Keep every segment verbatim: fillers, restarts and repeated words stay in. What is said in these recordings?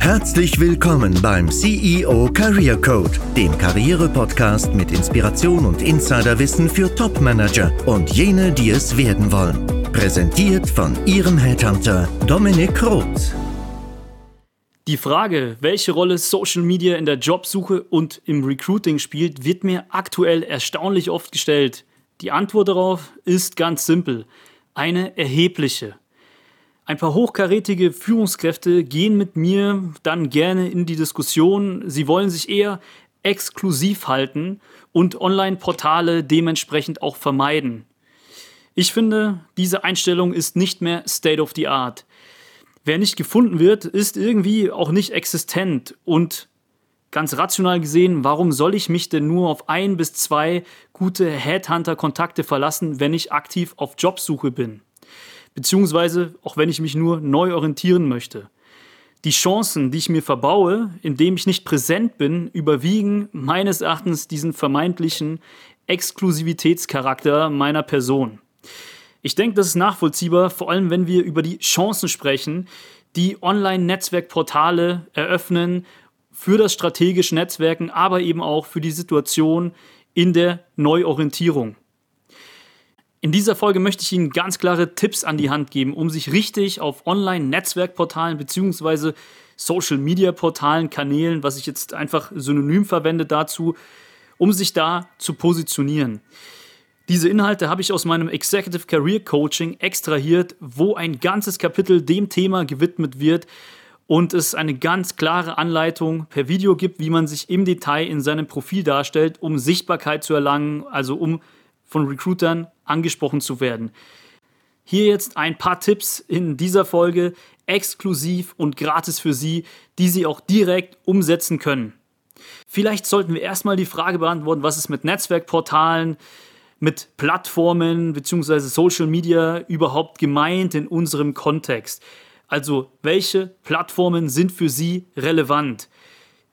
Herzlich willkommen beim C E O Career Code, dem Karriere-Podcast mit Inspiration und Insiderwissen für Top-Manager und jene, die es werden wollen. Präsentiert von Ihrem Headhunter Dominik Roth. Die Frage, welche Rolle Social Media in der Jobsuche und im Recruiting spielt, wird mir aktuell erstaunlich oft gestellt. Die Antwort darauf ist ganz simpel: eine erhebliche. Ein paar hochkarätige Führungskräfte gehen mit mir dann gerne in die Diskussion. Sie wollen sich eher exklusiv halten und Online-Portale dementsprechend auch vermeiden. Ich finde, diese Einstellung ist nicht mehr State of the Art. Wer nicht gefunden wird, ist irgendwie auch nicht existent. Und ganz rational gesehen, warum soll ich mich denn nur auf ein bis zwei gute Headhunter-Kontakte verlassen, wenn ich aktiv auf Jobsuche bin? Beziehungsweise auch wenn ich mich nur neu orientieren möchte. Die Chancen, die ich mir verbaue, indem ich nicht präsent bin, überwiegen meines Erachtens diesen vermeintlichen Exklusivitätscharakter meiner Person. Ich denke, das ist nachvollziehbar, vor allem wenn wir über die Chancen sprechen, die Online-Netzwerkportale eröffnen für das strategische Netzwerken, aber eben auch für die Situation in der Neuorientierung. In dieser Folge möchte ich Ihnen ganz klare Tipps an die Hand geben, um sich richtig auf Online-Netzwerkportalen bzw. Social-Media-Portalen, Kanälen, was ich jetzt einfach synonym verwende dazu, um sich da zu positionieren. Diese Inhalte habe ich aus meinem Executive Career Coaching extrahiert, wo ein ganzes Kapitel dem Thema gewidmet wird und es eine ganz klare Anleitung per Video gibt, wie man sich im Detail in seinem Profil darstellt, um Sichtbarkeit zu erlangen, also um von Recruitern angesprochen zu werden. Hier jetzt ein paar Tipps in dieser Folge, exklusiv und gratis für Sie, die Sie auch direkt umsetzen können. Vielleicht sollten wir erstmal die Frage beantworten, was es mit Netzwerkportalen, mit Plattformen bzw. Social Media überhaupt gemeint in unserem Kontext. Also welche Plattformen sind für Sie relevant?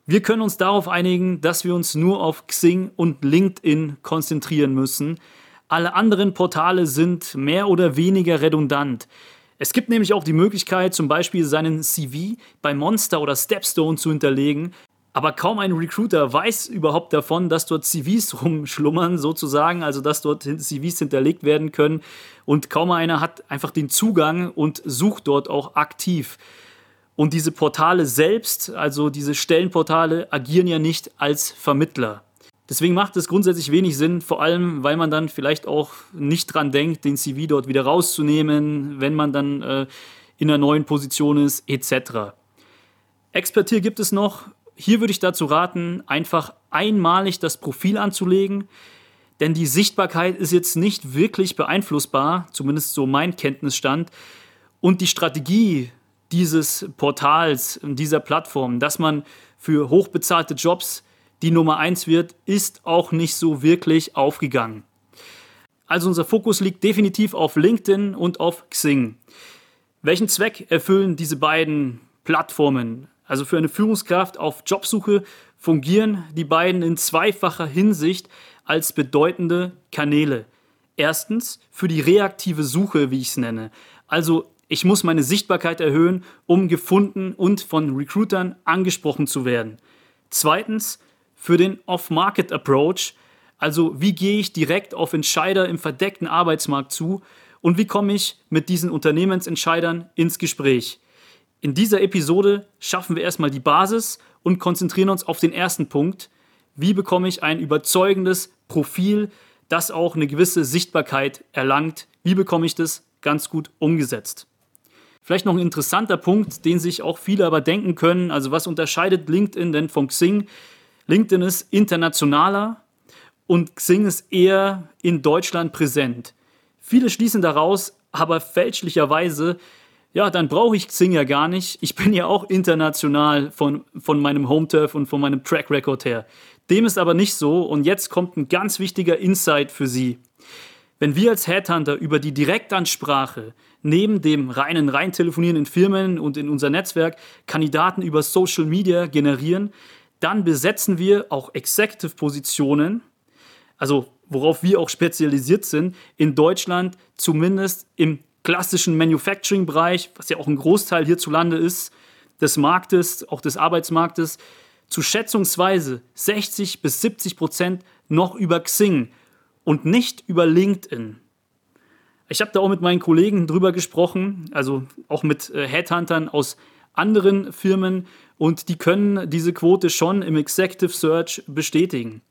Wir können uns darauf einigen, dass wir uns nur auf Xing und LinkedIn konzentrieren müssen. Alle anderen Portale sind mehr oder weniger redundant. Es gibt nämlich auch die Möglichkeit, zum Beispiel seinen C V bei Monster oder Stepstone zu hinterlegen. Aber kaum ein Recruiter weiß überhaupt davon, dass dort C Vs rumschlummern sozusagen, also dass dort C Vs hinterlegt werden können. Und kaum einer hat einfach den Zugang und sucht dort auch aktiv. Und diese Portale selbst, also diese Stellenportale, agieren ja nicht als Vermittler. Deswegen macht es grundsätzlich wenig Sinn, vor allem, weil man dann vielleicht auch nicht dran denkt, den C V dort wieder rauszunehmen, wenn man dann äh, in einer neuen Position ist, et cetera. Expertise gibt es noch. Hier würde ich dazu raten, einfach einmalig das Profil anzulegen, denn die Sichtbarkeit ist jetzt nicht wirklich beeinflussbar, zumindest so mein Kenntnisstand. Und die Strategie dieses Portals, dieser Plattform, dass man für hochbezahlte Jobs die Nummer eins wird, ist auch nicht so wirklich aufgegangen. Also unser Fokus liegt definitiv auf LinkedIn und auf Xing. Welchen Zweck erfüllen diese beiden Plattformen? Also für eine Führungskraft auf Jobsuche fungieren die beiden in zweifacher Hinsicht als bedeutende Kanäle. Erstens für die reaktive Suche, wie ich es nenne. Also ich muss meine Sichtbarkeit erhöhen, um gefunden und von Recruitern angesprochen zu werden. Zweitens, für den Off-Market-Approach, also wie gehe ich direkt auf Entscheider im verdeckten Arbeitsmarkt zu und wie komme ich mit diesen Unternehmensentscheidern ins Gespräch. In dieser Episode schaffen wir erstmal die Basis und konzentrieren uns auf den ersten Punkt. Wie bekomme ich ein überzeugendes Profil, das auch eine gewisse Sichtbarkeit erlangt? Wie bekomme ich das ganz gut umgesetzt? Vielleicht noch ein interessanter Punkt, den sich auch viele aber denken können. Also was unterscheidet LinkedIn denn von Xing? LinkedIn ist internationaler und Xing ist eher in Deutschland präsent. Viele schließen daraus, aber fälschlicherweise, ja, dann brauche ich Xing ja gar nicht. Ich bin ja auch international von, von meinem Home-Turf und von meinem Track-Record her. Dem ist aber nicht so und jetzt kommt ein ganz wichtiger Insight für Sie. Wenn wir als Headhunter über die Direktansprache neben dem reinen Reintelefonieren in Firmen und in unser Netzwerk Kandidaten über Social Media generieren, dann besetzen wir auch Executive-Positionen, also worauf wir auch spezialisiert sind, in Deutschland zumindest im klassischen Manufacturing-Bereich, was ja auch ein Großteil hierzulande ist, des Marktes, auch des Arbeitsmarktes, zu schätzungsweise sechzig bis siebzig Prozent noch über Xing und nicht über LinkedIn. Ich habe da auch mit meinen Kollegen drüber gesprochen, also auch mit Headhuntern aus anderen Firmen, und die können diese Quote schon im Executive Search bestätigen.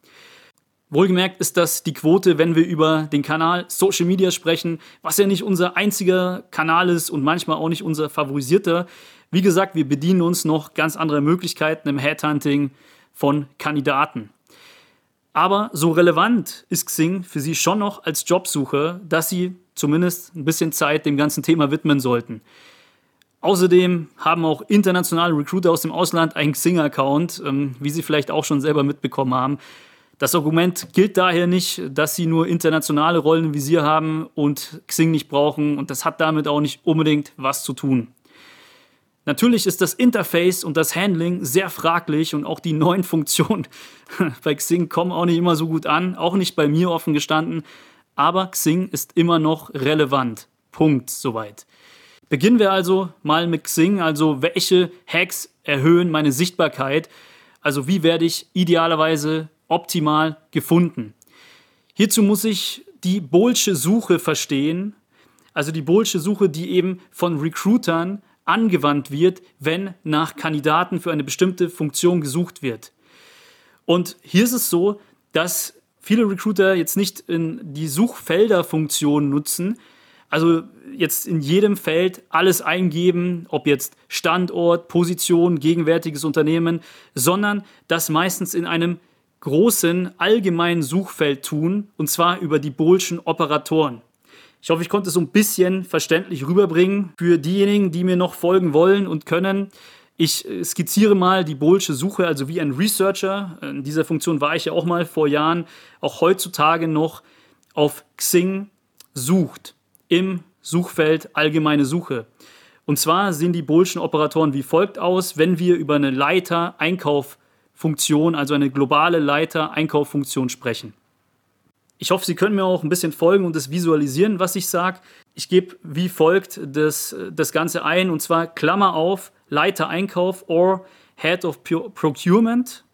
Wohlgemerkt ist das die Quote, wenn wir über den Kanal Social Media sprechen, was ja nicht unser einziger Kanal ist und manchmal auch nicht unser favorisierter. Wie gesagt, wir bedienen uns noch ganz anderer Möglichkeiten im Headhunting von Kandidaten. Aber so relevant ist Xing für Sie schon noch als Jobsucher, dass Sie zumindest ein bisschen Zeit dem ganzen Thema widmen sollten. Außerdem haben auch internationale Recruiter aus dem Ausland einen Xing-Account, wie Sie vielleicht auch schon selber mitbekommen haben. Das Argument gilt daher nicht, dass Sie nur internationale Rollen im Visier haben und Xing nicht brauchen, und das hat damit auch nicht unbedingt was zu tun. Natürlich ist das Interface und das Handling sehr fraglich, und auch die neuen Funktionen bei Xing kommen auch nicht immer so gut an, auch nicht bei mir offen gestanden, aber Xing ist immer noch relevant. Punkt, soweit. Beginnen wir also mal mit Xing, also welche Hacks erhöhen meine Sichtbarkeit, also wie werde ich idealerweise optimal gefunden. Hierzu muss ich die boolsche Suche verstehen, also die boolsche Suche, die eben von Recruitern angewandt wird, wenn nach Kandidaten für eine bestimmte Funktion gesucht wird. Und hier ist es so, dass viele Recruiter jetzt nicht in die Suchfelderfunktion nutzen, also jetzt in jedem Feld alles eingeben, ob jetzt Standort, Position, gegenwärtiges Unternehmen, sondern das meistens in einem großen allgemeinen Suchfeld tun, und zwar über die boolschen Operatoren. Ich hoffe, ich konnte es so ein bisschen verständlich rüberbringen für diejenigen, die mir noch folgen wollen und können. Ich skizziere mal die boolsche Suche, also wie ein Researcher. In dieser Funktion war ich ja auch mal vor Jahren, auch heutzutage noch auf Xing sucht, im Suchfeld allgemeine Suche. Und zwar sehen die boolschen Operatoren wie folgt aus, wenn wir über eine Leiter-Einkauf-Funktion, also eine globale Leiter-Einkauf-Funktion sprechen. Ich hoffe, Sie können mir auch ein bisschen folgen und das visualisieren, was ich sage. Ich gebe wie folgt das, das Ganze ein, und zwar Klammer auf, Leiter Einkauf or Head of Procurement.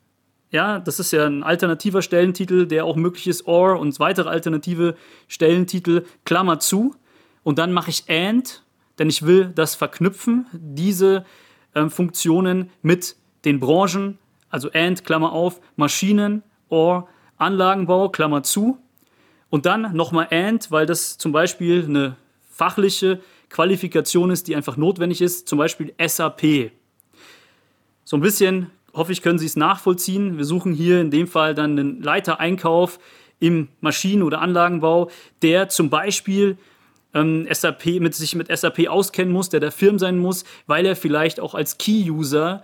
Ja, das ist ja ein alternativer Stellentitel, der auch möglich ist, or und weitere alternative Stellentitel, Klammer zu. Und dann mache ich and, denn ich will das verknüpfen, diese äh, Funktionen mit den Branchen, also and, Klammer auf, Maschinen, or Anlagenbau, Klammer zu. Und dann nochmal and, weil das zum Beispiel eine fachliche Qualifikation ist, die einfach notwendig ist, zum Beispiel S A P. So ein bisschen, hoffe ich, können Sie es nachvollziehen. Wir suchen hier in dem Fall dann einen Leiter-Einkauf im Maschinen- oder Anlagenbau, der zum Beispiel ähm, S A P, mit, sich mit S A P auskennen muss, der da firm sein muss, weil er vielleicht auch als Key-User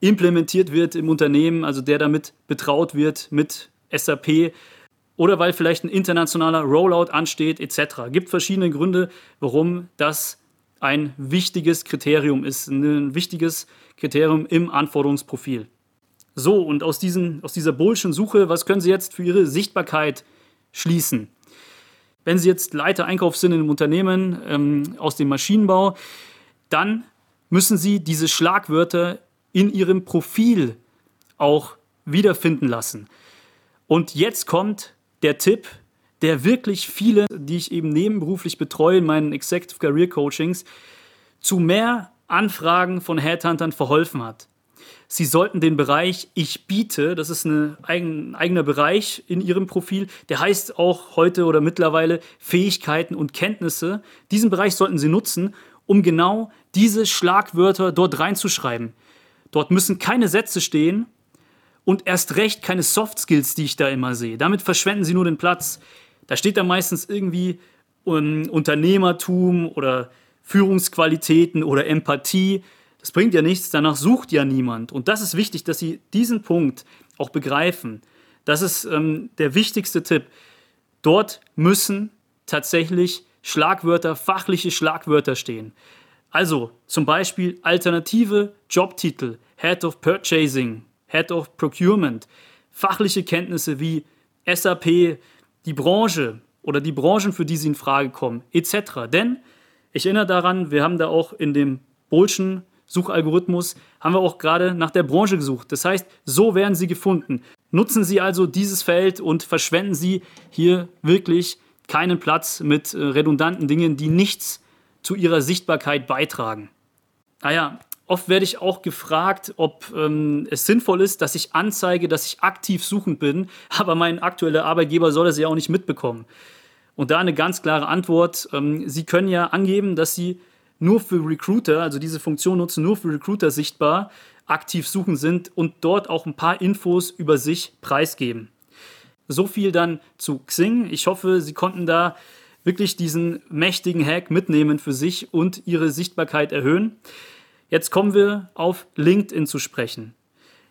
implementiert wird im Unternehmen, also der damit betraut wird mit S A P, oder weil vielleicht ein internationaler Rollout ansteht, et cetera. Es gibt verschiedene Gründe, warum das ein wichtiges Kriterium ist, ein wichtiges Kriterium im Anforderungsprofil. So, und aus, diesen, aus dieser boolschen Suche, was können Sie jetzt für Ihre Sichtbarkeit schließen? Wenn Sie jetzt Leiter Einkauf sind in einem Unternehmen ähm, aus dem Maschinenbau, dann müssen Sie diese Schlagwörter in Ihrem Profil auch wiederfinden lassen. Und jetzt kommt der Tipp, der wirklich viele, die ich eben nebenberuflich betreue in meinen Executive Career Coachings, zu mehr Anfragen von Headhuntern verholfen hat. Sie sollten den Bereich Ich biete, das ist eine, ein eigener Bereich in Ihrem Profil, der heißt auch heute oder mittlerweile Fähigkeiten und Kenntnisse. Diesen Bereich sollten Sie nutzen, um genau diese Schlagwörter dort reinzuschreiben. Dort müssen keine Sätze stehen, und erst recht keine Soft Skills, die ich da immer sehe. Damit verschwenden Sie nur den Platz. Da steht dann meistens irgendwie um, Unternehmertum oder Führungsqualitäten oder Empathie. Das bringt ja nichts, danach sucht ja niemand. Und das ist wichtig, dass Sie diesen Punkt auch begreifen. Das ist ähm, der wichtigste Tipp. Dort müssen tatsächlich Schlagwörter, fachliche Schlagwörter stehen. Also zum Beispiel alternative Jobtitel, Head of Purchasing, Head of Procurement, fachliche Kenntnisse wie S A P, die Branche oder die Branchen, für die Sie in Frage kommen, et cetera. Denn Ich erinnere daran, wir haben da auch in dem Boolschen Suchalgorithmus, haben wir auch gerade nach der Branche gesucht. Das heißt, so werden sie gefunden. Nutzen Sie also dieses Feld und verschwenden Sie hier wirklich keinen Platz mit redundanten Dingen, die nichts zu Ihrer Sichtbarkeit beitragen. Naja, oft werde ich auch gefragt, ob ähm, es sinnvoll ist, dass ich anzeige, dass ich aktiv suchend bin, aber mein aktueller Arbeitgeber soll das ja auch nicht mitbekommen. Und da eine ganz klare Antwort. Ähm, Sie können ja angeben, dass Sie nur für Recruiter, also diese Funktion nutzen, nur für Recruiter sichtbar, aktiv suchen sind und dort auch ein paar Infos über sich preisgeben. So viel dann zu Xing. Ich hoffe, Sie konnten da wirklich diesen mächtigen Hack mitnehmen für sich und Ihre Sichtbarkeit erhöhen. Jetzt kommen wir auf LinkedIn zu sprechen.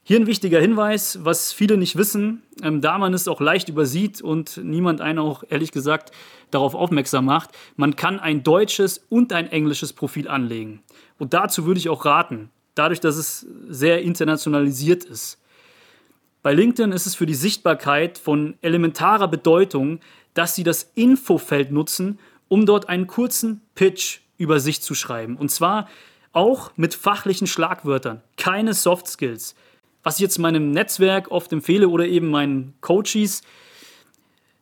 Hier ein wichtiger Hinweis, was viele nicht wissen, ähm, da man es auch leicht übersieht und niemand einen auch ehrlich gesagt darauf aufmerksam macht, man kann ein deutsches und ein englisches Profil anlegen. Und dazu würde ich auch raten, dadurch, dass es sehr internationalisiert ist. Bei LinkedIn ist es für die Sichtbarkeit von elementarer Bedeutung, dass Sie das Infofeld nutzen, um dort einen kurzen Pitch über sich zu schreiben. Und zwar auch mit fachlichen Schlagwörtern, keine Soft Skills. Was ich jetzt meinem Netzwerk oft empfehle oder eben meinen Coaches,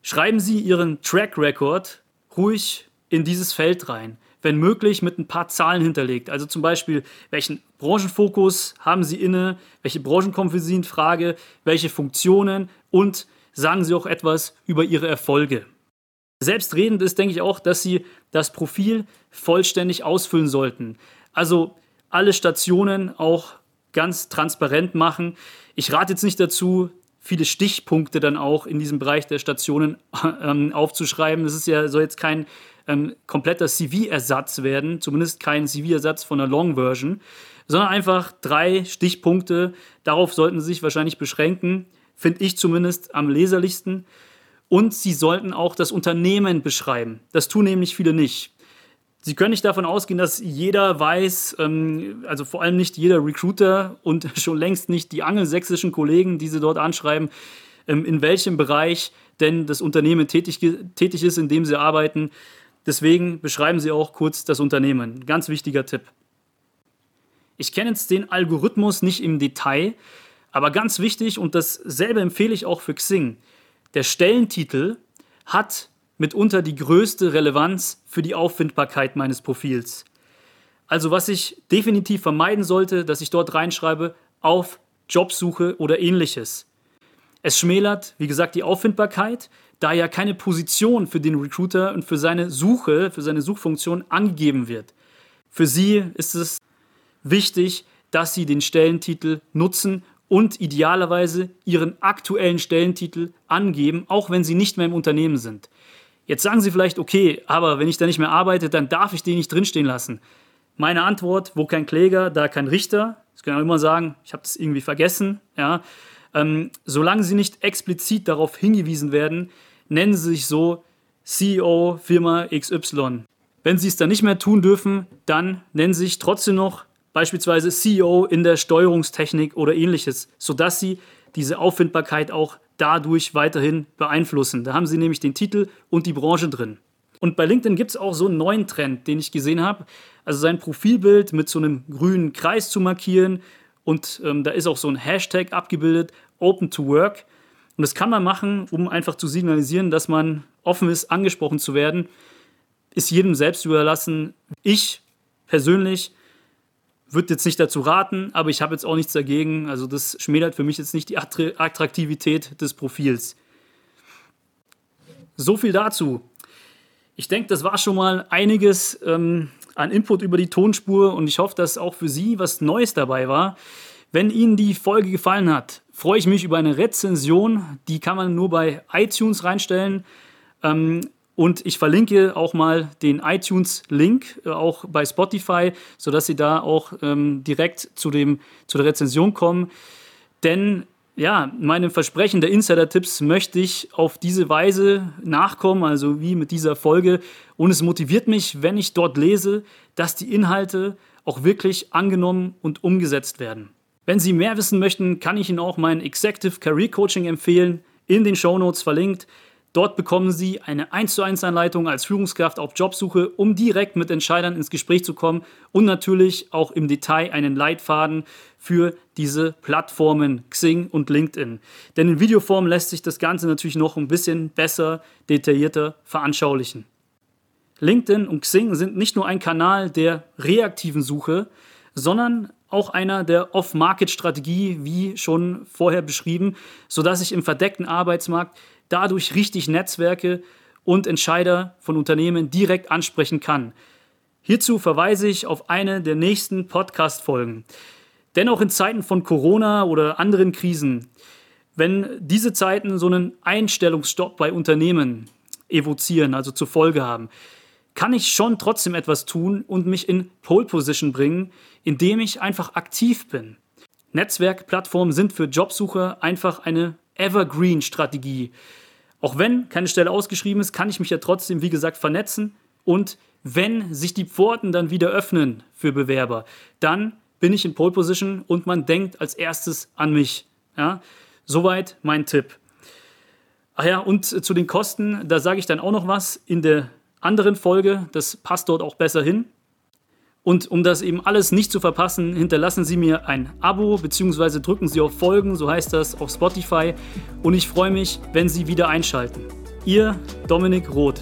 schreiben Sie Ihren Track Record ruhig in dieses Feld rein, wenn möglich mit ein paar Zahlen hinterlegt. Also zum Beispiel, welchen Branchenfokus haben Sie inne, welche Branchen kommen für Sie in Frage, welche Funktionen und sagen Sie auch etwas über Ihre Erfolge. Selbstredend ist, denke ich auch, dass Sie das Profil vollständig ausfüllen sollten. Also alle Stationen auch ganz transparent machen. Ich rate jetzt nicht dazu, viele Stichpunkte dann auch in diesem Bereich der Stationen ähm, aufzuschreiben. Das ist ja, soll jetzt kein ähm, kompletter C V-Ersatz werden, zumindest kein C V-Ersatz von einer Long-Version, sondern einfach drei Stichpunkte. Darauf sollten Sie sich wahrscheinlich beschränken, finde ich zumindest am leserlichsten. Und Sie sollten auch das Unternehmen beschreiben. Das tun nämlich viele nicht. Sie können nicht davon ausgehen, dass jeder weiß, also vor allem nicht jeder Recruiter und schon längst nicht die angelsächsischen Kollegen, die Sie dort anschreiben, in welchem Bereich denn das Unternehmen tätig, tätig ist, in dem Sie arbeiten. Deswegen beschreiben Sie auch kurz das Unternehmen. Ganz wichtiger Tipp. Ich kenne jetzt den Algorithmus nicht im Detail, aber ganz wichtig und dasselbe empfehle ich auch für Xing. Der Stellentitel hat mitunter die größte Relevanz für die Auffindbarkeit meines Profils. Also was ich definitiv vermeiden sollte, dass ich dort reinschreibe, auf Jobsuche oder ähnliches. Es schmälert, wie gesagt, die Auffindbarkeit, da ja keine Position für den Recruiter und für seine Suche, für seine Suchfunktion angegeben wird. Für Sie ist es wichtig, dass Sie den Stellentitel nutzen und idealerweise Ihren aktuellen Stellentitel angeben, auch wenn Sie nicht mehr im Unternehmen sind. Jetzt sagen Sie vielleicht, okay, aber wenn ich da nicht mehr arbeite, dann darf ich den nicht drinstehen lassen. Meine Antwort, wo kein Kläger, da kein Richter. Sie können auch immer sagen, ich habe das irgendwie vergessen. Ja. Ähm, solange Sie nicht explizit darauf hingewiesen werden, nennen Sie sich so C E O Firma X Y. Wenn Sie es dann nicht mehr tun dürfen, dann nennen Sie sich trotzdem noch beispielsweise C E O in der Steuerungstechnik oder ähnliches, sodass Sie diese Auffindbarkeit auch dadurch weiterhin beeinflussen. Da haben Sie nämlich den Titel und die Branche drin. Und bei LinkedIn gibt es auch so einen neuen Trend, den ich gesehen habe. Also sein Profilbild mit so einem grünen Kreis zu markieren und ähm, da ist auch so ein Hashtag abgebildet, Open to Work. Und das kann man machen, um einfach zu signalisieren, dass man offen ist, angesprochen zu werden. Ist jedem selbst überlassen. Ich persönlich würde jetzt nicht dazu raten, aber ich habe jetzt auch nichts dagegen. Also das schmälert für mich jetzt nicht die Attraktivität des Profils. So viel dazu. Ich denke, das war schon mal einiges ähm, an Input über die Tonspur und ich hoffe, dass auch für Sie was Neues dabei war. Wenn Ihnen die Folge gefallen hat, freue ich mich über eine Rezension. Die kann man nur bei iTunes reinstellen. Ähm, Und ich verlinke auch mal den iTunes-Link, auch bei Spotify, sodass Sie da auch ähm, direkt zu, dem, zu der Rezension kommen. Denn ja, meinem Versprechen der Insider-Tipps möchte ich auf diese Weise nachkommen, also wie mit dieser Folge. Und es motiviert mich, wenn ich dort lese, dass die Inhalte auch wirklich angenommen und umgesetzt werden. Wenn Sie mehr wissen möchten, kann ich Ihnen auch mein Executive Career Coaching empfehlen, in den Shownotes verlinkt. Dort bekommen Sie eine eins zu eins Anleitung als Führungskraft auf Jobsuche, um direkt mit Entscheidern ins Gespräch zu kommen und natürlich auch im Detail einen Leitfaden für diese Plattformen Xing und LinkedIn. Denn in Videoform lässt sich das Ganze natürlich noch ein bisschen besser, detaillierter veranschaulichen. LinkedIn und Xing sind nicht nur ein Kanal der reaktiven Suche, sondern auch einer der Off-Market-Strategie, wie schon vorher beschrieben, sodass ich im verdeckten Arbeitsmarkt dadurch richtig Netzwerke und Entscheider von Unternehmen direkt ansprechen kann. Hierzu verweise ich auf eine der nächsten Podcast-Folgen. Denn auch in Zeiten von Corona oder anderen Krisen, wenn diese Zeiten so einen Einstellungsstopp bei Unternehmen evozieren, also zur Folge haben, kann ich schon trotzdem etwas tun und mich in Pole Position bringen, indem ich einfach aktiv bin. Netzwerkplattformen sind für Jobsucher einfach eine Evergreen-Strategie. Auch wenn keine Stelle ausgeschrieben ist, kann ich mich ja trotzdem, wie gesagt, vernetzen. Und wenn sich die Pforten dann wieder öffnen für Bewerber, dann bin ich in Pole Position und man denkt als erstes an mich. Ja? Soweit mein Tipp. Ach ja, und zu den Kosten, da sage ich dann auch noch was in der anderen Folge. Das passt dort auch besser hin. Und um das eben alles nicht zu verpassen, hinterlassen Sie mir ein Abo bzw. drücken Sie auf Folgen, so heißt das, auf Spotify. Und ich freue mich, wenn Sie wieder einschalten. Ihr Dominik Roth.